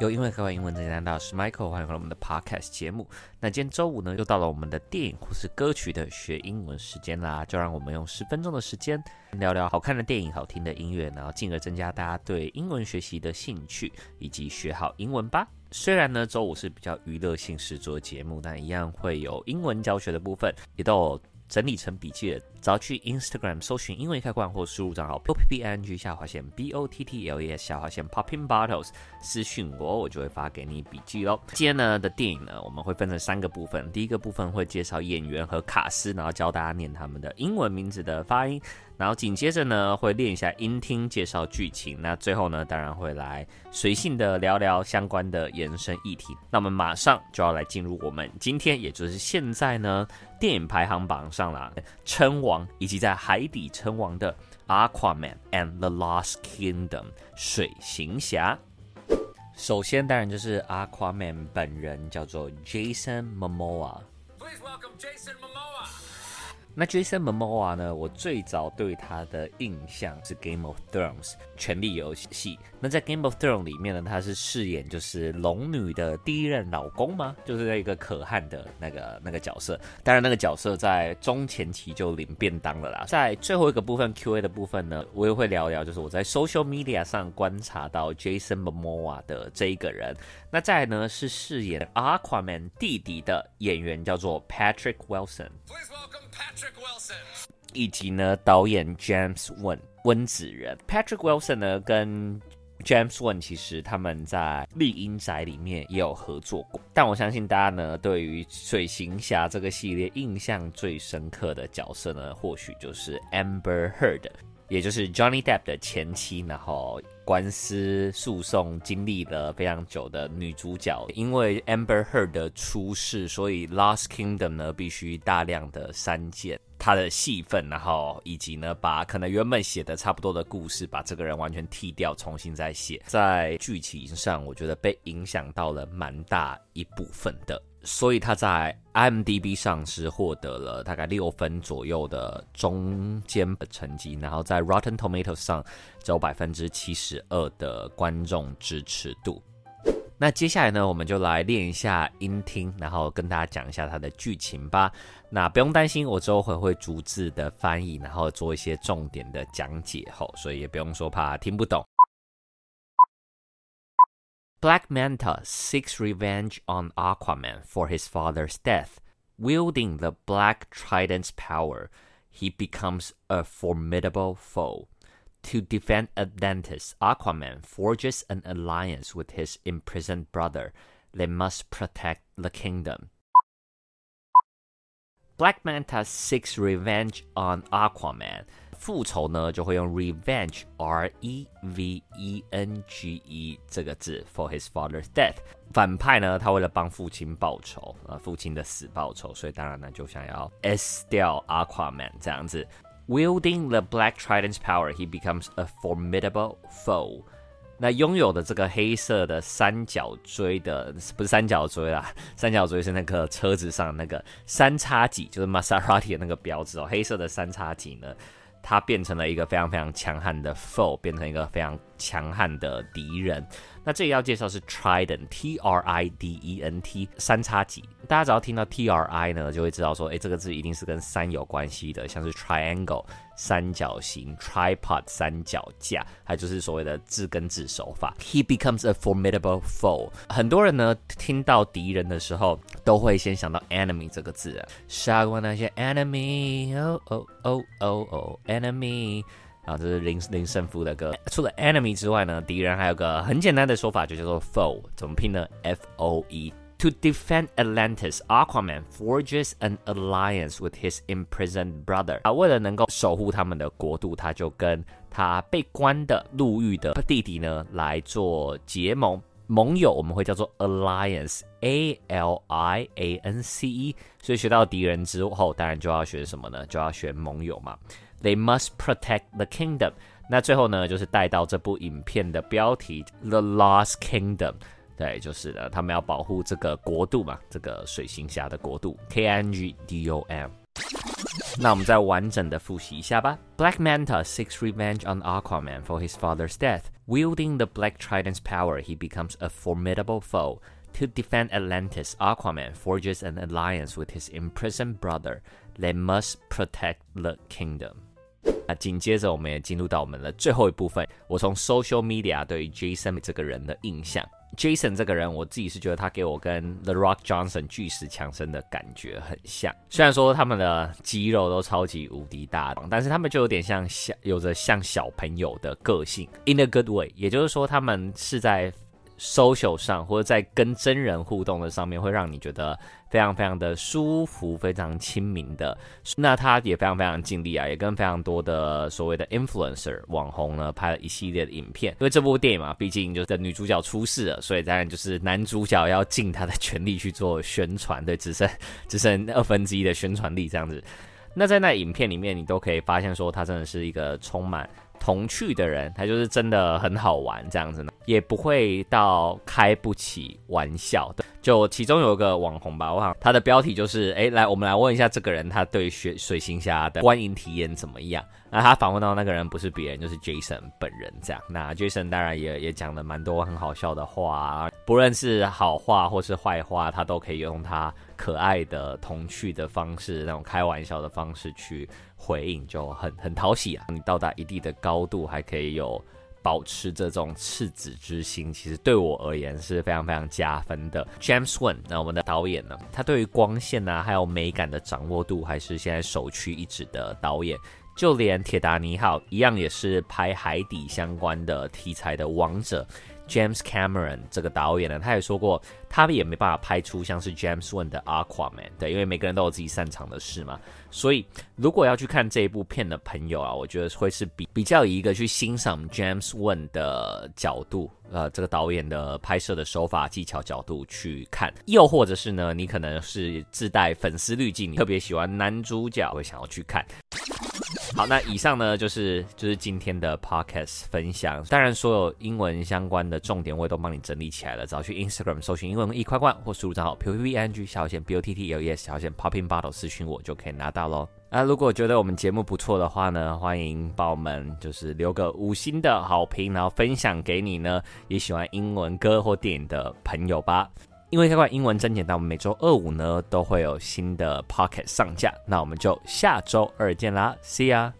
由英文课外英文增加到是 Michael， 欢迎回到我们的 Podcast 节目。那今天周五呢，又到了我们的电影或是歌曲的学英文时间啦，就让我们用10分钟的时间聊聊好看的电影、好听的音乐，然后进而增加大家对英文学习的兴趣以及学好英文吧。虽然呢，周五是比较娱乐性十足的节目，但一样会有英文教学的部分，也都有整理成笔记了。只要去 Instagram 搜寻英文开罐或输入账号 popping bottles 私讯我就会发给你笔记咯。今天呢的电影呢，我们会分成3个部分。第一个部分会介绍演员和卡司，然后教大家念他们的英文名字的发音，然后紧接着呢会练一下音听，介绍剧情，那最后呢当然会来随性的聊聊相关的延伸议题。那我们马上就要来进入我们今天，也就是现在呢电影排行榜上啦称王以及在海底称王的 Aquaman and the Lost Kingdom 水行侠。首先当然就是 Aquaman 本人叫做 Jason Momoa。 Please welcome Jason Momoa。 那 Jason Momoa 呢，我最早对他的印象是 Game of Thrones 权力游戏。那在 Game of Thrones 里面呢，他是饰演就是龙女的第一任老公吗，就是一个可汗的那个角色。当然那个角色在中前期就领便当了啦。在最后一个部分 QA 的部分呢，我也会聊聊就是我在 social media 上观察到 Jason Momoa 的这一个人。那再来呢是饰演 Aquaman 弟弟的演员叫做 Patrick Wilson。 Please welcome Patrick Wilson。 以及呢导演 James Wan 温子仁。 Patrick Wilson 呢跟James Wan 其实他们在丽英宅里面也有合作过，但我相信大家呢对于水行侠这个系列印象最深刻的角色呢，或许就是 Amber Heard， 也就是 Johnny Depp 的前妻，然后官司诉讼经历了非常久的女主角。因为 Amber Heard 的出事，所以 Lost Kingdom 呢必须大量的删减他的戏份，然后以及呢把可能原本写的差不多的故事把这个人完全剃掉，重新再写。在剧情上我觉得被影响到了蛮大一部分的，所以他在 IMDB 上是获得了大概6分左右的中间的成绩，然后在 Rotten Tomatoes 上只有 72% 的观众支持度。那接下来呢，我们就来练一下音听，然后跟大家讲一下它的剧情吧。那不用担心，我之后会逐字的翻译，然后做一些重点的讲解后，所以也不用说怕听不懂。Black Manta seeks revenge on Aquaman for his father's death. Wielding the Black Trident's power, he becomes a formidable foe.To defend Atlantis, Aquaman forges an alliance with his imprisoned brother. They must protect the kingdom. Black Manta seeks revenge on Aquaman. 复仇呢，就会用 revenge R-E-V-E-N-G-E 这个字 for his father's death. 反派呢，他为了帮父亲报仇，父亲的死报仇，所以当然呢，就想要 S 掉 Aquaman 这样子。Wielding the Black Trident's power, he becomes a formidable foe. 那拥有的这个黑色的三角锥的，不是三角锥啦，三角锥是那个车子上那个三叉戟，就是 Maserati 的那个标志哦。黑色的三叉戟呢，它变成了一个非常非常强悍的 foe， 变成一个非常强悍的敌人。那这里要介绍是 Trident T-R-I-D-E-N-T 三叉戟，大家只要听到 T-R-I 呢就会知道说这个字一定是跟三有关系的，像是 triangle 三角形， tripod 三角架，还就是所谓的字根字手法。 He becomes a formidable foe， 很多人呢听到敌人的时候都会先想到 enemy 这个字啊，杀过那些 enemy oh oh oh oh oh enemy，然后这是林胜夫的歌。除了 enemy 之外呢，敌人还有个很简单的说法，就叫做 foe。 怎么拼呢？ F-O-E。 To defend Atlantis, Aquaman forges an alliance with his imprisoned brother. 为了能够守护他们的国度，他就跟他被关的入狱的弟弟呢来做结盟。盟友我们会叫做 alliance A-L-I-A-N-C-E， 所以学到敌人之后，当然就要学什么呢？就要学盟友嘛。They must protect the kingdom. 那最后呢，就是带到这部影片的标题 The Lost Kingdom， 对，就是呢他们要保护这个国度嘛，这个水行侠的国度 K-I-N-G-D-O-M。 那我们再完整的复习一下吧。Black Manta seeks revenge on Aquaman for his father's death. Wielding the Black Trident's power, he becomes a formidable foe. To defend Atlantis, Aquaman forges an alliance with his imprisoned brother. They must protect the kingdom. 紧接着我们也进入到我们的最后一部分，我从 social media 对于 Jason 这个人的印象。Jason 这个人，我自己是觉得他给我跟 The Rock Johnson 巨石强森的感觉很像，虽然说他们的肌肉都超级无敌大，但是他们就有点像有着像小朋友的个性 in a good way， 也就是说他们是在 social 上或者在跟真人互动的上面会让你觉得非常非常的舒服，非常亲民的。那他也非常非常尽力啊，也跟非常多的所谓的 influencer 网红呢拍了一系列的影片。因为这部电影嘛，毕竟就是女主角出事了，所以当然就是男主角要尽他的全力去做宣传，对，只剩1/2的宣传力这样子。那在那影片里面，你都可以发现说他真的是一个充满童趣的人，他就是真的很好玩这样子，也不会到开不起玩笑的。就其中有一个网红吧，我想他的标题就是来我们来问一下这个人他对水行侠的观影体验怎么样。那他访问到那个人不是别人，就是 Jason 本人这样。那 Jason 当然也讲了蛮多很好笑的话，不论是好话或是坏话，他都可以用他可爱的童趣的方式，那种开玩笑的方式去回应，就很讨喜啊。你到达一定的高度还可以有保持这种赤子之心，其实对我而言是非常非常加分的。 James Wan 那我们的导演呢，他对于光线啊还有美感的掌握度还是现在首屈一指的导演。就连铁达尼号一样也是拍海底相关的题材的王者， James Cameron 这个导演呢，他也说过他也没办法拍出像是 James Wan 的 Aquaman， 对，因为每个人都有自己擅长的事嘛。所以如果要去看这一部片的朋友啊，我觉得会是比较以一个去欣赏 James Wan 的角度，这个导演的拍摄的手法技巧角度去看。又或者是呢，你可能是自带粉丝滤镜，你特别喜欢男主角会想要去看。好，那以上呢就是今天的 podcast 分享。当然所有英文相关的重点我也都帮你整理起来了，只要去 Instagram 搜寻英文1块，或输入账号 POPPING_BOTTLES_poppingbottle 私讯我就可以拿到咯。如果觉得我们节目不错的话呢，欢迎帮我们就是留个5星的好评，然后分享给你呢也喜欢英文歌或电影的朋友吧。因为英文真简单，我们每周2、5呢都会有新的 podcast 上架，那我们就下周2见啦，See ya。